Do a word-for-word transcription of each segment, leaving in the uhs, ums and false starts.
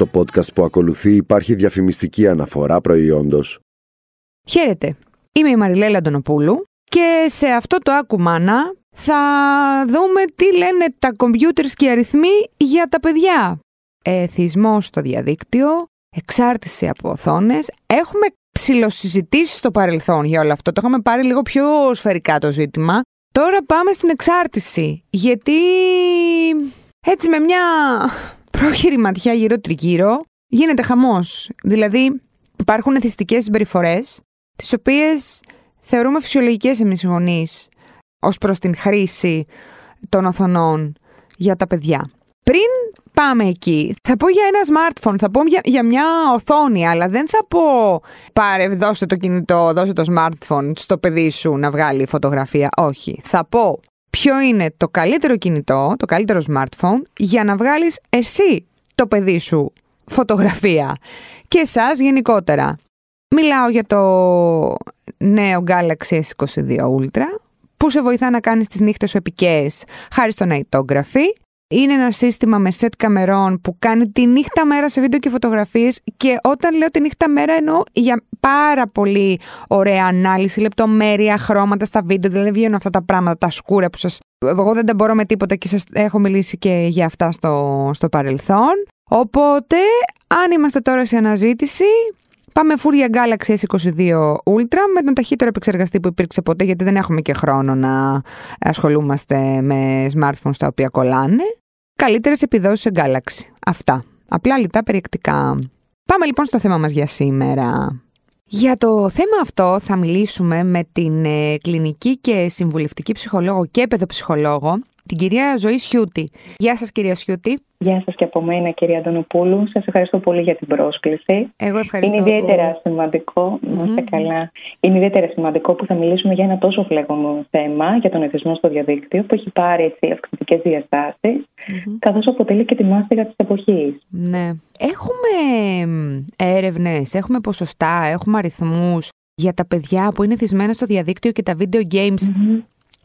Στο podcast που ακολουθεί υπάρχει διαφημιστική αναφορά προϊόντος. Χαίρετε, είμαι η Μαριλέλα Αντωνοπούλου και σε αυτό το Άκουμάνα θα δούμε τι λένε τα κομπιούτερς και οι αριθμοί για τα παιδιά. Εθισμός στο διαδίκτυο, εξάρτηση από οθόνες. Έχουμε ψιλοσυζητήσεις στο παρελθόν για όλο αυτό, το είχαμε πάρει λίγο πιο σφαιρικά το ζήτημα. Τώρα πάμε στην εξάρτηση, γιατί έτσι με μια πρόχειρη ματιά γύρω-τριγύρω γίνεται χαμός. Δηλαδή υπάρχουν εθιστικές συμπεριφορές, τις οποίες θεωρούμε φυσιολογικές εμείς οι γονείς ως προς την χρήση των οθονών για τα παιδιά. Πριν πάμε εκεί, θα πω για ένα smartphone, θα πω για, για μια οθόνη, αλλά δεν θα πω πάρε, δώσε το κινητό, δώσε το smartphone στο παιδί σου να βγάλει φωτογραφία. Όχι, θα πω ποιο είναι το καλύτερο κινητό, το καλύτερο smartphone για να βγάλεις εσύ το παιδί σου φωτογραφία και εσάς γενικότερα. Μιλάω για το νέο Galaxy ες είκοσι δύο Ultra που σε βοηθά να κάνεις τις νύχτες σου επικές χάρη στο nightography. Είναι ένα σύστημα με σετ καμερών που κάνει τη νύχτα μέρα σε βίντεο και φωτογραφίες, και όταν λέω τη νύχτα μέρα εννοώ για πάρα πολύ ωραία ανάλυση, λεπτομέρεια, χρώματα στα βίντεο, δηλαδή βγαίνουν αυτά τα πράγματα, τα σκούρα που σας... Εγώ δεν τα μπορώ με τίποτα και σας έχω μιλήσει και για αυτά στο, στο παρελθόν. Οπότε, αν είμαστε τώρα σε αναζήτηση, πάμε Fourier Galaxy ες είκοσι δύο Ultra με τον ταχύτερο επεξεργαστή που υπήρξε ποτέ, γιατί δεν έχουμε και χρόνο να ασχολούμαστε με smartphones τα οποία κολλάνε. Καλύτερες επιδόσεις σε Galaxy. Αυτά. Απλά λιτά περιεκτικά. Πάμε λοιπόν στο θέμα μας για σήμερα. Για το θέμα αυτό θα μιλήσουμε με την ε, κλινική και συμβουλευτική ψυχολόγο και παιδοψυχολόγο, την κυρία Ζωή Σιούτη. Γεια σας, κυρία Σιούτη. Γεια σας και από μένα, κυρία Αντωνοπούλου. Σας ευχαριστώ πολύ για την πρόσκληση. Εγώ ευχαριστώ. Είναι ιδιαίτερα σημαντικό, mm-hmm. να είστε καλά. Είναι ιδιαίτερα σημαντικό που θα μιλήσουμε για ένα τόσο φλέγον θέμα, για τον εθισμό στο διαδίκτυο, που έχει πάρει έτσι αυξητικές διαστάσεις, mm-hmm. καθώς αποτελεί και τη μάστιγα της εποχής. Ναι. Έχουμε έρευνες, έχουμε ποσοστά, έχουμε αριθμούς για τα παιδιά που είναι εθισμένα στο διαδίκτυο και τα video games, mm-hmm.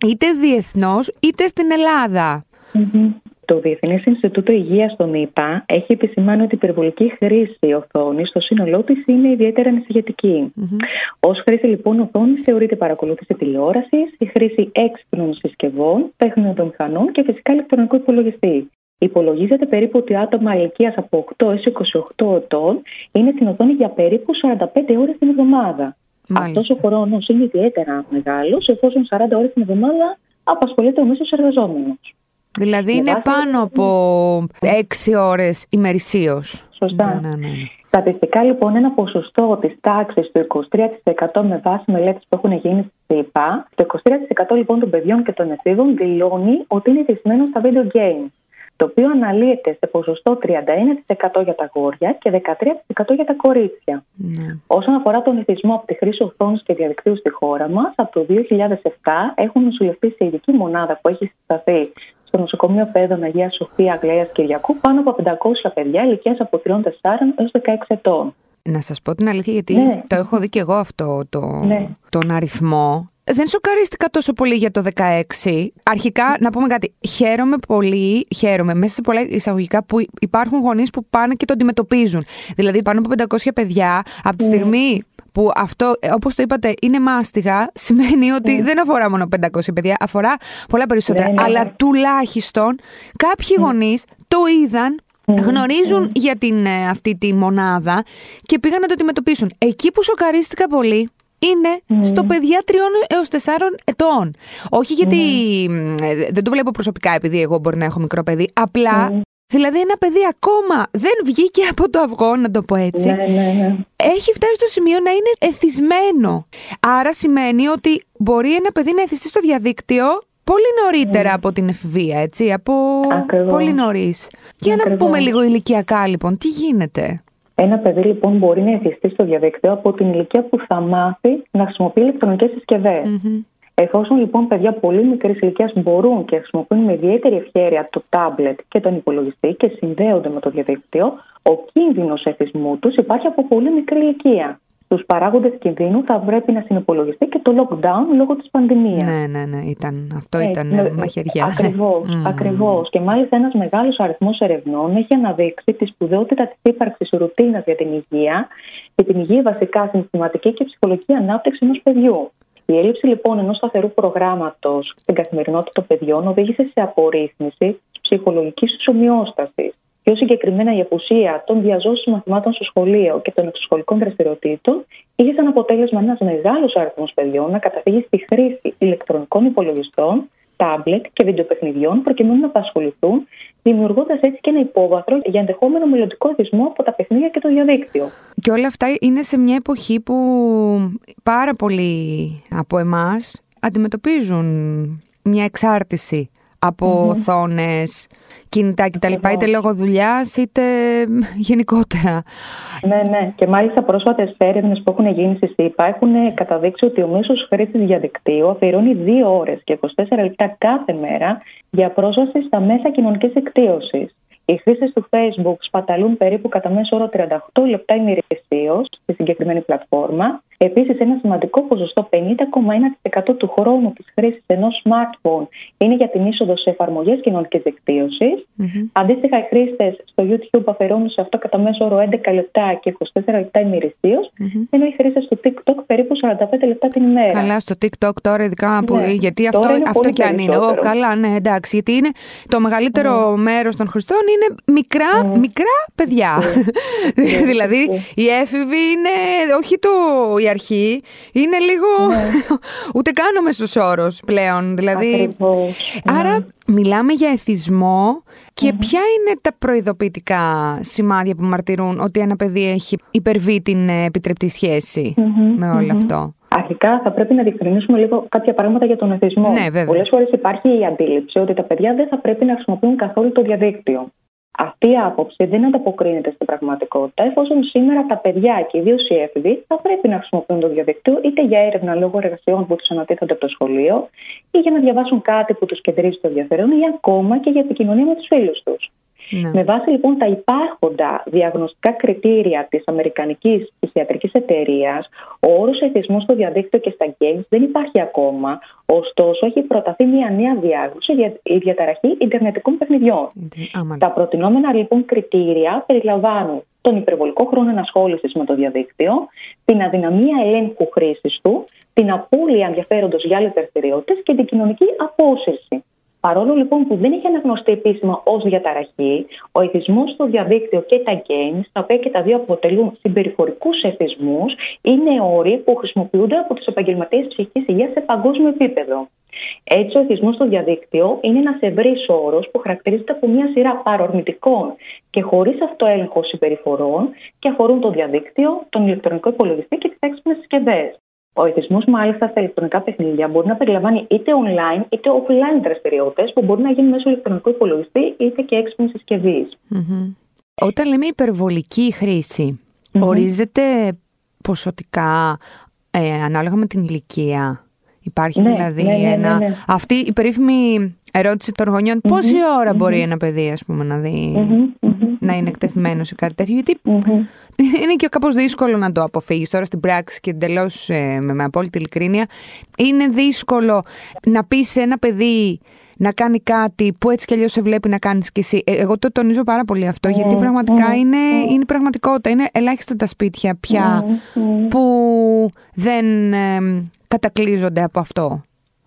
είτε διεθνώς είτε στην Ελλάδα. Mm-hmm. Το Διεθνές Ινστιτούτο Υγείας των ΗΠΑ έχει επισημάνει ότι η υπερβολική χρήση οθόνης στο σύνολό της είναι ιδιαίτερα ανησυχητική. Mm-hmm. Ως χρήση λοιπόν οθόνης θεωρείται παρακολούθηση τηλεόρασης, η χρήση έξυπνων συσκευών, τεχνητομηχανών και φυσικά ηλεκτρονικού υπολογιστή. Υπολογίζεται περίπου ότι άτομα ηλικίας από οκτώ έως είκοσι οκτώ ετών είναι στην οθόνη για περίπου σαράντα πέντε ώρες την εβδομάδα. Αυτός ο χρόνος είναι ιδιαίτερα μεγάλος, εφόσον σαράντα ώρες την εβδομάδα απασχολείται ο μέσος εργαζόμενος. Δηλαδή είναι πάνω από έξι ώρες ημερησίως. Σωστά. Ναι, ναι, ναι. Στατιστικά λοιπόν ένα ποσοστό της τάξης του είκοσι τρία τοις εκατό με βάση μελέτες που έχουν γίνει στη ΗΠΑ, το είκοσι τρία τοις εκατό λοιπόν των παιδιών και των εφήβων δηλώνει ότι είναι εθισμένο στα video games, το οποίο αναλύεται σε ποσοστό τριάντα ένα τοις εκατό για τα αγόρια και δεκατρία τοις εκατό για τα κορίτσια. Ναι. Όσον αφορά τον εθισμό από τη χρήση οθόνης και διαδικτύου στη χώρα μας, από το δύο χιλιάδες επτά έχουν νοσηλευτεί σε ειδική μονάδα που έχει συσταθεί στο Νοσοκομείο Παίδων Αγία Σοφία Αγλαΐα Κυριακού πάνω από πεντακόσια παιδιά ηλικίας από τριών τεσσάρων έως δεκαέξι ετών. Να σας πω την αλήθεια, γιατί ναι. το έχω δει και εγώ αυτό το, ναι. τον αριθμό. Δεν σοκαρίστηκα τόσο πολύ για το δεκαέξι. Αρχικά, να πούμε κάτι. Χαίρομαι πολύ, χαίρομαι μέσα σε πολλά εισαγωγικά που υπάρχουν γονείς που πάνε και το αντιμετωπίζουν. Δηλαδή, πάνω από πεντακόσια παιδιά, από τη στιγμή που αυτό, όπως το είπατε, είναι μάστιγα, σημαίνει ότι δεν αφορά μόνο πεντακόσια παιδιά, αφορά πολλά περισσότερα. Ναι, ναι. Αλλά τουλάχιστον κάποιοι γονείς το είδαν. Γνωρίζουν για την, αυτή τη μονάδα και πήγαν να το αντιμετωπίσουν. Εκεί που σοκαρίστηκα πολύ είναι στο παιδιά τριών έως τεσσάρων ετών. Όχι γιατί δεν το βλέπω προσωπικά, επειδή εγώ μπορεί να έχω μικρό παιδί, απλά δηλαδή ένα παιδί ακόμα δεν βγήκε από το αυγό, να το πω έτσι, ναι, ναι, ναι. έχει φτάσει στο σημείο να είναι εθισμένο. Άρα σημαίνει ότι μπορεί ένα παιδί να εθιστεί στο διαδίκτυο πολύ νωρίτερα mm. από την εφηβεία, έτσι, από Ακριβώς. πολύ νωρίς. Για να πούμε λίγο ηλικιακά, λοιπόν, τι γίνεται. Ένα παιδί, λοιπόν, μπορεί να εθιστεί στο διαδίκτυο από την ηλικία που θα μάθει να χρησιμοποιεί ηλεκτρονικές συσκευές. Mm-hmm. Εφόσον, λοιπόν, παιδιά πολύ μικρής ηλικίας μπορούν και χρησιμοποιούν με ιδιαίτερη ευχέρεια το τάμπλετ και τον υπολογιστή και συνδέονται με το διαδίκτυο, ο κίνδυνος εθισμού τους υπάρχει από πολύ μικρή ηλικία. στους παράγοντες κινδύνου θα πρέπει να συνυπολογιστεί και το lockdown λόγω της πανδημίας. Ναι, ναι, ναι, ήταν, αυτό ε, ήταν ναι, μαχαιριά. Ακριβώς, mm. ακριβώς. Και μάλιστα ένας μεγάλος αριθμός ερευνών έχει αναδείξει τη σπουδαιότητα της ύπαρξης ρουτίνας για την υγεία και την υγεία βασικά συναισθηματική και ψυχολογική ανάπτυξη ενός παιδιού. Η έλλειψη λοιπόν ενός σταθερού προγράμματος στην καθημερινότητα των παιδιών οδήγησε σε απορρύθμιση ψυχολογικής ομοιόστασης. Πιο συγκεκριμένα, η απουσία των διαζώσεων μαθημάτων στο σχολείο και των εξωσχολικών δραστηριοτήτων είχε σαν αποτέλεσμα ένας μεγάλος αριθμός παιδιών να καταφύγει στη χρήση ηλεκτρονικών υπολογιστών, τάμπλετ και βιντεοπαιχνιδιών προκειμένου να απασχοληθούν, δημιουργώντας έτσι και ένα υπόβαθρο για ενδεχόμενο μελλοντικό εθισμό από τα παιχνίδια και το διαδίκτυο. Και όλα αυτά είναι σε μια εποχή που πάρα πολλοί από εμάς αντιμετωπίζουν μια εξάρτηση από mm-hmm. οθόνες, κινητά κτλ. Είτε λόγω δουλειάς είτε γενικότερα. Ναι, ναι. Και μάλιστα πρόσφατες έρευνες που έχουν γίνει στη ΣΥΠΑ έχουν καταδείξει ότι ο μέσος χρήστης διαδικτύου αφιερώνει δύο ώρες και είκοσι τέσσερα λεπτά κάθε μέρα για πρόσβαση στα μέσα κοινωνικής δικτύωσης. Οι χρήστες του Facebook σπαταλούν περίπου κατά μέσο όρο τριάντα οκτώ λεπτά ημερησίως στη συγκεκριμένη πλατφόρμα. Επίσης, ένα σημαντικό ποσοστό, πενήντα κόμμα ένα τοις εκατό του χρόνου της χρήσης ενός smartphone, είναι για την είσοδο σε εφαρμογές κοινωνικής δικτύωσης. Mm-hmm. Αντίστοιχα, οι χρήστες στο YouTube αφαιρώνουν σε αυτό κατά μέσο όρο έντεκα λεπτά και είκοσι τέσσερα λεπτά ημερησίως, mm-hmm. ενώ οι χρήστες του TikTok περίπου σαράντα πέντε λεπτά την ημέρα. Καλά, στο TikTok τώρα, ειδικά που... ναι, γιατί αυτό, αυτό κι αν είναι. Oh, καλά, ναι, εντάξει. Γιατί είναι το μεγαλύτερο mm. μέρος των χρηστών είναι μικρά, mm. μικρά παιδιά. Mm. δηλαδή, mm. οι έφηβοι είναι όχι το. Η αρχή είναι λίγο ναι. ούτε καν ο μέσος όρος πλέον. Δηλαδή... Ακριβώς, ναι. Άρα μιλάμε για εθισμό και mm-hmm. ποια είναι τα προειδοποιητικά σημάδια που μαρτυρούν ότι ένα παιδί έχει υπερβεί την επιτρεπτή σχέση mm-hmm. με όλο mm-hmm. αυτό. Αρχικά θα πρέπει να διευκρινίσουμε λίγο κάποια πράγματα για τον εθισμό. Ναι, πολλές φορές υπάρχει η αντίληψη ότι τα παιδιά δεν θα πρέπει να χρησιμοποιούν καθόλου το διαδίκτυο. Αυτή η άποψη δεν ανταποκρίνεται στην πραγματικότητα, εφόσον σήμερα τα παιδιά και ιδίως οι έφηβοι θα πρέπει να χρησιμοποιούν το διαδίκτυο είτε για έρευνα λόγω εργασιών που τους ανατίθενται από το σχολείο, ή για να διαβάσουν κάτι που τους κεντρίζει το ενδιαφέρον, ή ακόμα και για επικοινωνία με τους φίλους τους. Ναι. Με βάση λοιπόν τα υπάρχοντα διαγνωστικά κριτήρια της Αμερικανικής Ψυχιατρικής Εταιρείας, ο όρος εθισμού στο διαδίκτυο και στα games δεν υπάρχει ακόμα. Ωστόσο, έχει προταθεί μια νέα διάγνωση, η διαταραχή ιντερνετικών παιχνιδιών. Α, τα προτινόμενα λοιπόν κριτήρια περιλαμβάνουν τον υπερβολικό χρόνο ενασχόλησης με το διαδίκτυο, την αδυναμία ελέγχου χρήσης του, την απώλεια ενδιαφέροντος για άλλες δραστηριότητες και την κοινωνική απόσυρση. Παρόλο λοιπόν που δεν έχει αναγνωστεί επίσημα ως διαταραχή, ο εθισμός στο διαδίκτυο και τα games, τα οποία και τα δύο αποτελούν συμπεριφορικούς εθισμούς, είναι όροι που χρησιμοποιούνται από τους επαγγελματίες ψυχικής υγείας σε παγκόσμιο επίπεδο. Έτσι, ο εθισμός στο διαδίκτυο είναι ένας ευρύς όρος που χαρακτηρίζεται από μια σειρά παρορμητικών και χωρίς αυτοέλεγχο συμπεριφορών και αφορούν το διαδίκτυο, τον ηλεκτρονικό υπολογιστή και τις έξυπνες συσκευές. Ο εθισμός, μάλιστα, στα ηλεκτρονικά παιχνίδια μπορεί να περιλαμβάνει είτε online είτε offline δραστηριότητες που μπορεί να γίνουν μέσω ηλεκτρονικού υπολογιστή είτε και έξυπνης συσκευής. Mm-hmm. Όταν λέμε υπερβολική χρήση, mm-hmm. ορίζεται ποσοτικά ε, ανάλογα με την ηλικία. Υπάρχει ναι, δηλαδή ναι, ναι, ένα... ναι, ναι. αυτή η περίφημη ερώτηση των γονιών, mm-hmm. πόση ώρα mm-hmm. μπορεί ένα παιδί, ας πούμε, να δει... Mm-hmm. να είναι εκτεθειμένο σε κάτι τέτοιο, γιατί mm-hmm. είναι και κάπως δύσκολο να το αποφύγεις. Τώρα στην πράξη και εντελώς με, με απόλυτη ειλικρίνεια, είναι δύσκολο να πεις σε ένα παιδί να κάνει κάτι που έτσι κι αλλιώς σε βλέπει να κάνεις κι εσύ. Εγώ το τονίζω πάρα πολύ αυτό, mm-hmm. γιατί πραγματικά mm-hmm. είναι, είναι πραγματικότητα. Είναι ελάχιστα τα σπίτια πια mm-hmm. που δεν ε, κατακλείζονται από αυτό.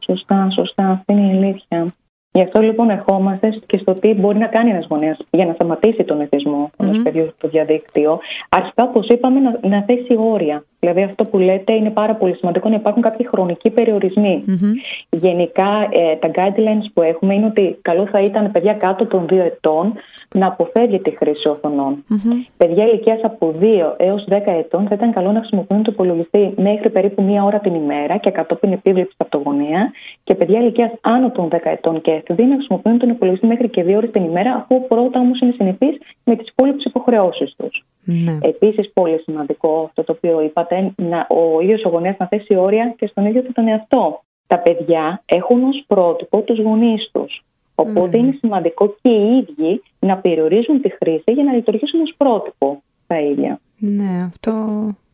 Σωστά, σωστά. Αυτή είναι η αλήθεια. Γι' αυτό λοιπόν ερχόμαστε και στο τι μπορεί να κάνει ένας γονέας για να σταματήσει τον εθισμό ενός mm-hmm. παιδιού στο διαδίκτυο. Αρχικά, όπως είπαμε, να, να θέσει όρια. Δηλαδή, αυτό που λέτε είναι πάρα πολύ σημαντικό, να υπάρχουν κάποιοι χρονικοί περιορισμοί. Mm-hmm. Γενικά, ε, τα guidelines που έχουμε είναι ότι καλό θα ήταν παιδιά κάτω των δύο ετών να αποφεύγει τη χρήση οθονών. Mm-hmm. Παιδιά ηλικίας από δύο έως δέκα ετών θα ήταν καλό να χρησιμοποιούν το υπολογιστή μέχρι περίπου μία ώρα την ημέρα και κατόπιν επίβλεψη από το γονέα. Και παιδιά ηλικίας άνω των δέκα ετών και έφηβοι να χρησιμοποιούν τον υπολογιστή μέχρι και δύο ώρες την ημέρα, αφού πρώτα όμως είναι συνηθείς με τις υπόλοιπες υποχρεώσεις τους. Ναι. Επίσης, πολύ σημαντικό αυτό το οποίο είπατε, να, ο ίδιος ο γονέας να θέσει όρια και στον ίδιο του τον εαυτό. Τα παιδιά έχουν ως πρότυπο τους γονείς τους. Οπότε mm. είναι σημαντικό και οι ίδιοι να περιορίζουν τη χρήση για να λειτουργήσουν ως πρότυπο τα ίδια. Ναι, αυτό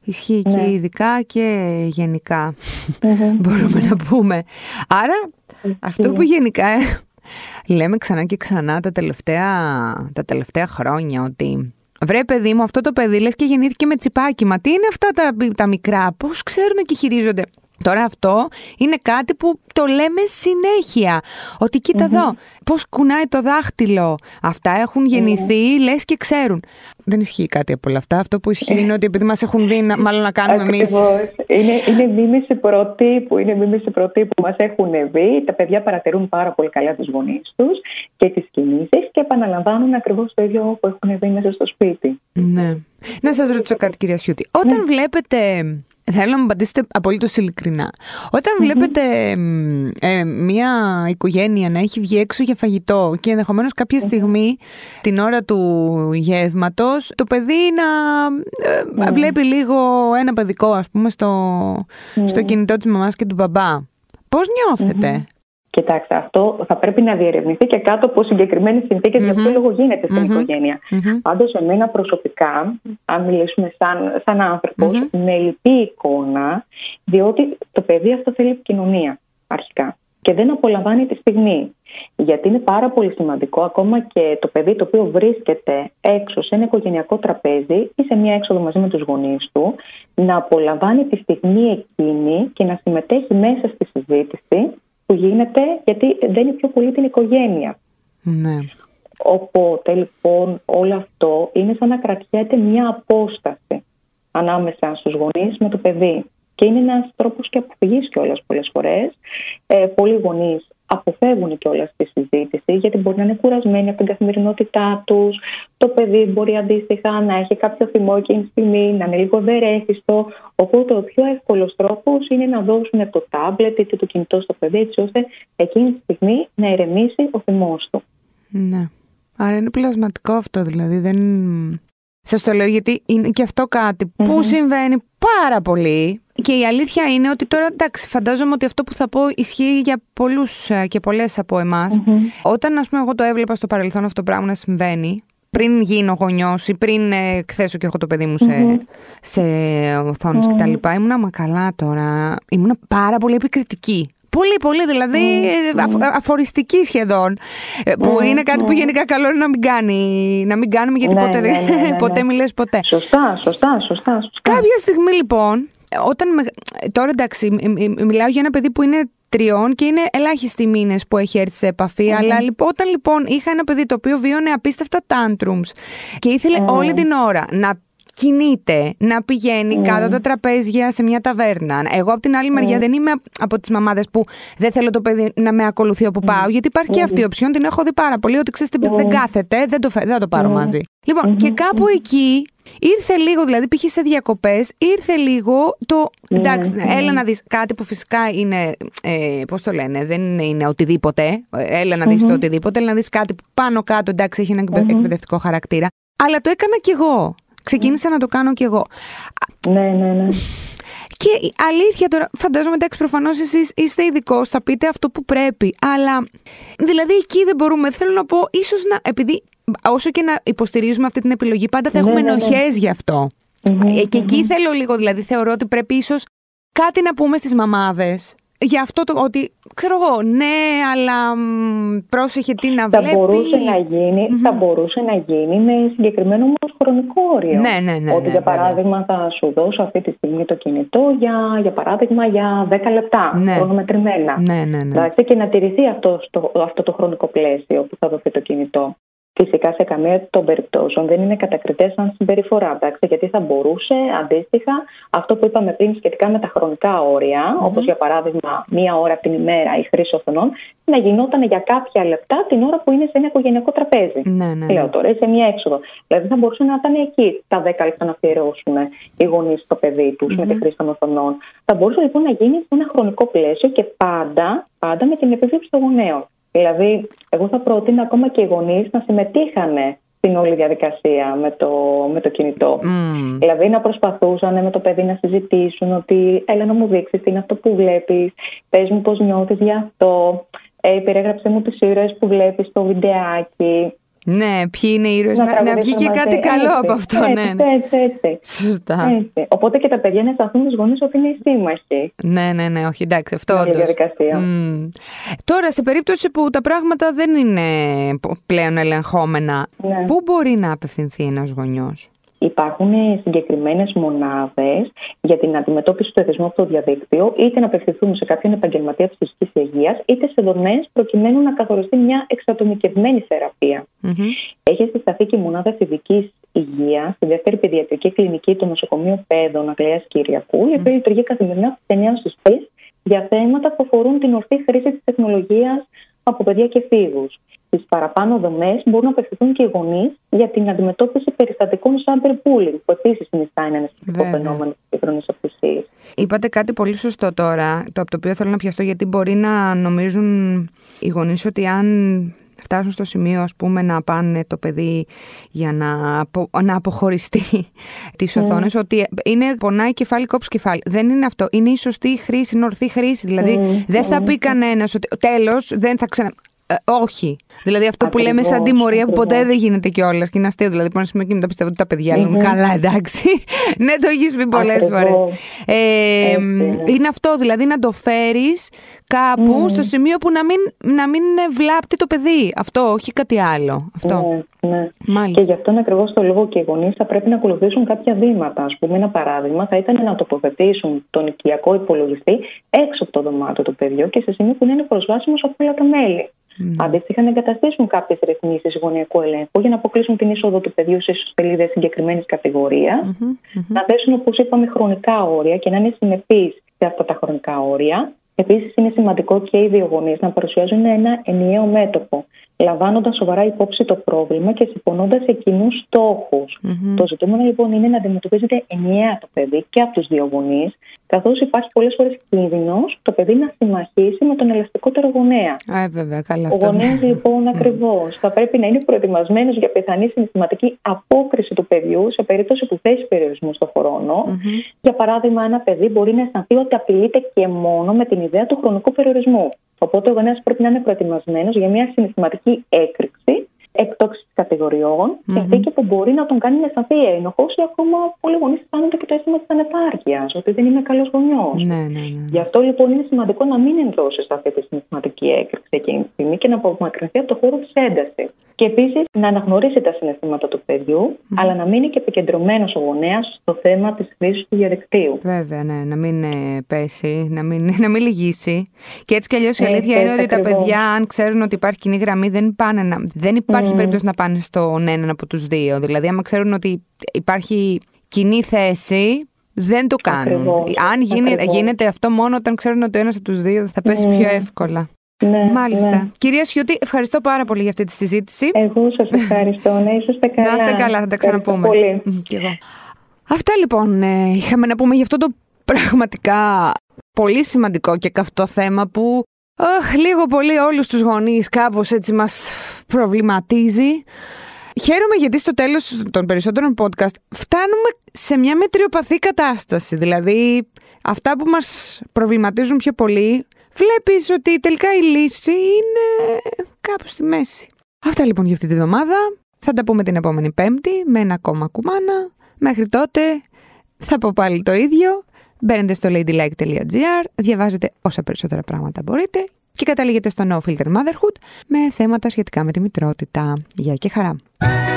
Ισχύει ναι. και ειδικά και γενικά, mm-hmm. μπορούμε mm-hmm. να πούμε. Άρα, mm-hmm. αυτό που γενικά λέμε ξανά και ξανά τα τελευταία, τα τελευταία χρόνια, ότι βρε παιδί μου, αυτό το παιδί λες και γεννήθηκε με τσιπάκι, μα τι είναι αυτά τα, τα μικρά, πώς ξέρουν και χειρίζονται. Τώρα αυτό είναι κάτι που το λέμε συνέχεια, ότι κοίτα mm-hmm. εδώ, πώς κουνάει το δάχτυλο, αυτά έχουν γεννηθεί, mm-hmm. λες και ξέρουν. Δεν ισχύει κάτι από όλα αυτά, αυτό που ισχύει είναι ότι επειδή μας έχουν δει μάλλον να κάνουμε εμείς. Είναι, είναι μίμηση προτύπου, είναι μίμηση προτύπου, μας έχουν δει, τα παιδιά παρατηρούν πάρα πολύ καλά τους γονείς τους και τις κινήσεις και επαναλαμβάνουν ακριβώς το ίδιο που έχουν δει μέσα στο σπίτι. Ναι. Να σας ρωτήσω κάτι, κυρία Σιούτη, όταν ναι. βλέπετε... Θέλω να μου απαντήσετε απολύτως ειλικρινά. Όταν mm-hmm. βλέπετε ε, ε, μια οικογένεια να έχει βγει έξω για φαγητό και ενδεχομένως κάποια mm-hmm. στιγμή την ώρα του γεύματος το παιδί να ε, mm-hmm. βλέπει λίγο ένα παιδικό ας πούμε στο, mm-hmm. στο κινητό της μαμάς και του μπαμπά. Πώς νιώθετε? Mm-hmm. Κοιτάξτε, αυτό θα πρέπει να διερευνηθεί και κάτω από συγκεκριμένες συνθήκες mm-hmm. για ποιο λόγο γίνεται στην mm-hmm. οικογένεια. Mm-hmm. Πάντως, εμένα προσωπικά, αν μιλήσουμε σαν, σαν άνθρωπος, mm-hmm. με λυπεί εικόνα, διότι το παιδί αυτό θέλει επικοινωνία αρχικά και δεν απολαμβάνει τη στιγμή. Γιατί είναι πάρα πολύ σημαντικό ακόμα και το παιδί το οποίο βρίσκεται έξω σε ένα οικογενειακό τραπέζι ή σε μια έξοδο μαζί με τους γονείς του να απολαμβάνει τη στιγμή εκείνη και να συμμετέχει μέσα στη συζήτηση που γίνεται, γιατί δεν είναι πιο πολύ την οικογένεια. Ναι. Οπότε λοιπόν όλο αυτό είναι σαν να κρατιέται μια απόσταση ανάμεσα στους γονείς με το παιδί. Και είναι ένας τρόπος και αποφυγής κιόλας πολλές φορές. Ε, πολλοί γονείς αποφεύγουν κιόλας τη συζήτηση γιατί μπορεί να είναι κουρασμένοι από την καθημερινότητά τους. Το παιδί μπορεί αντίστοιχα να έχει κάποιο θυμό εκείνη τη στιγμή, να είναι λίγο ευερέθιστο. Οπότε ο πιο εύκολος τρόπος είναι να δώσουν το τάμπλετ ή το κινητό στο παιδί, έτσι ώστε εκείνη τη στιγμή να ηρεμήσει ο θυμός του. Ναι. Άρα είναι πλασματικό αυτό δηλαδή. Δεν... Σας το λέω γιατί είναι και αυτό κάτι mm-hmm. που συμβαίνει πάρα πολύ. Και η αλήθεια είναι ότι τώρα, εντάξει, φαντάζομαι ότι αυτό που θα πω ισχύει για πολλούς και πολλές από εμάς. Mm-hmm. Όταν, ας πούμε, εγώ το έβλεπα στο παρελθόν αυτό το πράγμα να συμβαίνει, πριν γίνω γονιός ή πριν εκθέσω και εγώ το παιδί μου σε, mm-hmm. σε οθόνες mm-hmm. κτλ., ήμουνα μα καλά τώρα. Ήμουνα πάρα πολύ επικριτική. Πολύ, πολύ, δηλαδή mm-hmm. αφο, αφοριστική σχεδόν. Mm-hmm. Που είναι κάτι mm-hmm. που γενικά καλό είναι να μην, κάνει, να μην κάνουμε, γιατί ναι, ποτέ, ναι, ναι, ναι, ναι. ποτέ μιλές ποτέ. Σωστά, σωστά, σωστά. σωστά. Κάποια στιγμή λοιπόν. Όταν με... Τώρα εντάξει, μιλάω για ένα παιδί που είναι τριών και είναι ελάχιστοι μήνες που έχει έρθει σε επαφή. Mm. Αλλά λοιπόν, όταν λοιπόν είχα ένα παιδί το οποίο βίωνε απίστευτα tantrums και ήθελε mm. όλη την ώρα να κινείται, να πηγαίνει mm. κάτω τα τραπέζια σε μια ταβέρνα. Εγώ από την άλλη μεριά mm. δεν είμαι από τις μαμάδες που δεν θέλω το παιδί να με ακολουθεί όπου πάω, mm. γιατί υπάρχει mm. και αυτή η οψιόν, την έχω δει πάρα πολύ, ότι ξέρεις mm. δεν κάθεται, δεν το, φε... δεν το πάρω mm. μαζί. Λοιπόν, mm-hmm. και κάπου εκεί ήρθε λίγο, δηλαδή πήγε σε διακοπές, ήρθε λίγο το, εντάξει, mm-hmm. έλα να δεις κάτι που φυσικά είναι, ε, πώς το λένε, δεν είναι οτιδήποτε, έλα να δεις mm-hmm. το οτιδήποτε, έλα να δεις κάτι που πάνω κάτω, εντάξει, έχει ένα mm-hmm. εκπαιδευτικό χαρακτήρα, αλλά το έκανα κι εγώ, ξεκίνησα mm-hmm. να το κάνω κι εγώ. Ναι, ναι, ναι. Και αλήθεια τώρα, φαντάζομαι, εντάξει, προφανώς εσείς είστε ειδικός, θα πείτε αυτό που πρέπει, αλλά δηλαδή εκεί δεν μπορούμε, θέλω να πω, ίσως να, επειδή... Όσο και να υποστηρίζουμε αυτή την επιλογή, πάντα θα ναι, έχουμε ναι, ναι. ενοχές γι' αυτό. Mm-hmm, και εκεί mm-hmm. θέλω λίγο, δηλαδή θεωρώ ότι πρέπει ίσως κάτι να πούμε στις μαμάδες. Γι' αυτό το ότι, ξέρω εγώ, ναι, αλλά μ, πρόσεχε τι να βλέπει. Θα μπορούσε να γίνει, mm-hmm. θα μπορούσε να γίνει με συγκεκριμένο όμως χρονικό όριο. Ναι, ναι, ναι. Ότι ναι, για παράδειγμα ναι. θα σου δώσω αυτή τη στιγμή το κινητό για, για παράδειγμα για δέκα λεπτά ναι. χρονομετρημένα. Ναι, ναι, ναι. Δηλαδή, και να τηρηθεί αυτό, στο, αυτό το χρονικό πλαίσιο που θα δοθεί το κινητό. Φυσικά σε καμία των περιπτώσεων δεν είναι κατακριτές σαν συμπεριφορά, εντάξει, γιατί θα μπορούσε αντίστοιχα αυτό που είπαμε πριν σχετικά με τα χρονικά όρια, mm-hmm. όπως για παράδειγμα μία ώρα την ημέρα η χρήση οθονών, να γινόταν για κάποια λεπτά την ώρα που είναι σε ένα οικογενειακό τραπέζι. Ναι, ναι, ναι. Λέω τώρα, ή σε μία έξοδο. Δηλαδή θα μπορούσε να ήταν εκεί τα δέκα λεπτά να αφιερώσουν οι γονείς στο παιδί τους mm-hmm. με τη χρήση των οθονών. Θα μπορούσε λοιπόν να γίνει σε ένα χρονικό πλαίσιο και πάντα, πάντα με την επίβλεψη των γονέων. Δηλαδή, εγώ θα πρότεινα ακόμα και οι γονείς να συμμετείχανε στην όλη διαδικασία με το, με το κινητό. Mm. Δηλαδή, να προσπαθούσαν με το παιδί να συζητήσουν ότι έλα να μου δείξεις τι είναι αυτό που βλέπεις, πες μου πώς νιώθεις για αυτό, ε, περιέγραψε μου τις ήρωες που βλέπεις στο βιντεάκι. Ναι, ποιοι είναι οι ήρωες, να, να βγει και κάτι έτσι, καλό από αυτό. Έτσι, ναι. έτσι, έτσι. Σωστά. Έτσι. Οπότε και τα παιδιά να αισθανθούν τους γονείς ότι είναι οι σύμμαχοι. Ναι, ναι, ναι, όχι, εντάξει, αυτό όντως. Διαδικασία. Mm. Τώρα, σε περίπτωση που τα πράγματα δεν είναι πλέον ελεγχόμενα, ναι. πού μπορεί να απευθυνθεί ένας γονιός? Υπάρχουν συγκεκριμένες μονάδες για την αντιμετώπιση του εθισμού από το διαδίκτυο, είτε να απευθυνθούν σε κάποιον επαγγελματία ψυχικής υγείας, είτε σε δομές προκειμένου να καθοριστεί μια εξατομικευμένη θεραπεία. Mm-hmm. Έχει συσταθεί και η μονάδα φυσικής υγείας, στη δεύτερη παιδιατρική κλινική του Νοσοκομείου Παίδων Αγλαΐας Κυριακού, η οποία mm-hmm. λειτουργεί καθημερινά στις εννιά στις τρεις για θέματα που αφορούν την ορθή χρήση της τεχνολογίας από παιδιά και φίδους. Στις παραπάνω δομές μπορούν να απευθυνθούν και οι γονείς για την αντιμετώπιση περιστατικών cyberbullying, που επίσης συνιστά ένα ανησυχητικό φαινόμενο της σύγχρονης απουσίας. Είπατε κάτι πολύ σωστό τώρα, το από το οποίο θέλω να πιαστώ, γιατί μπορεί να νομίζουν οι γονείς ότι αν φτάσουν στο σημείο, ας πούμε, να πάνε το παιδί για να, απο, να αποχωριστεί τις οθόνες, mm. ότι είναι πονάει κεφάλι, κόψει κεφάλι. Δεν είναι αυτό. Είναι η σωστή χρήση, είναι ορθή χρήση. Δηλαδή, mm. δεν θα mm. πει κανένας ότι τέλος δεν θα ξανα... Ε, όχι. Δηλαδή, αυτό ακριβώς, που λέμε σαν τιμωρία που ποτέ δεν γίνεται κιόλας και είναι αστείο. Δηλαδή, πάνω σημείο και μετά πιστεύω ότι τα παιδιά λέμε mm-hmm. καλά, εντάξει. ναι, το έχεις πει πολλές φορές. Ε, ε, είναι αυτό, δηλαδή να το φέρεις κάπου mm. στο σημείο που να μην, να μην βλάπτει το παιδί. Αυτό, όχι κάτι άλλο. Αυτό. Ναι, ναι. Μάλιστα. Και γι' αυτόν ακριβώς το λόγο και οι γονείς θα πρέπει να ακολουθήσουν κάποια βήματα. Ας πούμε, ένα παράδειγμα θα ήταν να τοποθετήσουν τον οικιακό υπολογιστή έξω από το δωμάτιο του παιδιού και σε σημείο που να είναι προσβάσιμο από όλα τα μέλη. Mm. Αντίστοιχα, να εγκαταστήσουν κάποιες ρυθμίσεις γωνιακού ελέγχου για να αποκλείσουν την είσοδο του παιδιού σε ιστοσελίδες συγκεκριμένης κατηγορίας, mm-hmm, mm-hmm. να θέσουν, όπως είπαμε, χρονικά όρια και να είναι συνεπείς σε αυτά τα χρονικά όρια. Επίσης, είναι σημαντικό και οι δύο γονείς να παρουσιάζουν ένα ενιαίο μέτωπο, λαμβάνοντας σοβαρά υπόψη το πρόβλημα και συμφωνώντας σε κοινούς στόχους. Mm-hmm. Το ζητούμενο λοιπόν είναι να αντιμετωπίζεται ενιαία το παιδί και από τους δύο γονείς, καθώς υπάρχει πολλές φορές κίνδυνος το παιδί να συμμαχίσει με τον ελαστικότερο γονέα. Α, βέβαια, καλά αυτό. Ο γονέας λοιπόν ακριβώς θα πρέπει να είναι προετοιμασμένος για πιθανή συναισθηματική απόκριση του παιδιού σε περίπτωση που θέσει περιορισμού στον χρόνο. Mm-hmm. Για παράδειγμα, ένα παιδί μπορεί να αισθανθεί ότι απειλείται και μόνο με την ιδέα του χρονικού περιορισμού. Οπότε ο γονέας πρέπει να είναι προετοιμασμένος για μια συναισθηματική έκρηξη, εκτόξης κατηγοριών, mm-hmm. συνθήκη που μπορεί να τον κάνει να αισθανθεί ένοχος ή ακόμα πολλοί γονείς αισθάνονται και το αίσθημα της ανεπάρκειας, ότι δεν είμαι καλός γονιός. Ναι, ναι, ναι. Γι' αυτό λοιπόν είναι σημαντικό να μην ενδώσει σε αυτή τη συναισθηματική έκρηξη εκείνη τη στιγμή και να απομακρυνθεί από το χώρο της έντασης. Και επίσης να αναγνωρίσει τα συναισθήματα του παιδιού, mm. αλλά να μείνει και επικεντρωμένος ο γονέας στο θέμα της χρήσης του διαδικτύου. Βέβαια, ναι, να μην πέσει, να μην, να μην λυγίσει. Και έτσι κι αλλιώς η αλήθεια είναι ότι τα παιδιά, αν ξέρουν ότι υπάρχει κοινή γραμμή, δεν πάνε να, δεν υπάρχει mm. περίπτωση να πάνε στον έναν από τους δύο. Δηλαδή, άμα ξέρουν ότι υπάρχει κοινή θέση, δεν το κάνουν. Ακριβώς. Αν γίνει, γίνεται αυτό μόνο όταν ξέρουν ότι ο ένας από τους δύο θα πέσει mm. πιο εύκολα. Ναι, μάλιστα. Ναι. Κυρία Σιούτη, ευχαριστώ πάρα πολύ για αυτή τη συζήτηση. Εγώ σας ευχαριστώ. Να είσαστε καλά. Να είστε καλά, θα τα ξαναπούμε. Πολύ. Και εγώ. Αυτά λοιπόν είχαμε να πούμε για αυτό το πραγματικά πολύ σημαντικό και καυτό θέμα που αχ, λίγο πολύ όλους τους γονείς κάπως έτσι μας προβληματίζει. Χαίρομαι γιατί στο τέλος των περισσότερων podcast φτάνουμε σε μια μετριοπαθή κατάσταση. Δηλαδή αυτά που μας προβληματίζουν πιο πολύ βλέπεις ότι τελικά η λύση είναι κάπου στη μέση. Αυτά λοιπόν για αυτή τη βδομάδα. Θα τα πούμε την επόμενη Πέμπτη με ένα ακόμα κουμάνα. Μέχρι τότε θα πω πάλι το ίδιο. Μπαίνετε στο ladylike τελεία τζι αρ, διαβάζετε όσα περισσότερα πράγματα μπορείτε και καταλήγετε στο No Filter Motherhood με θέματα σχετικά με τη μητρότητα. Γεια και χαρά!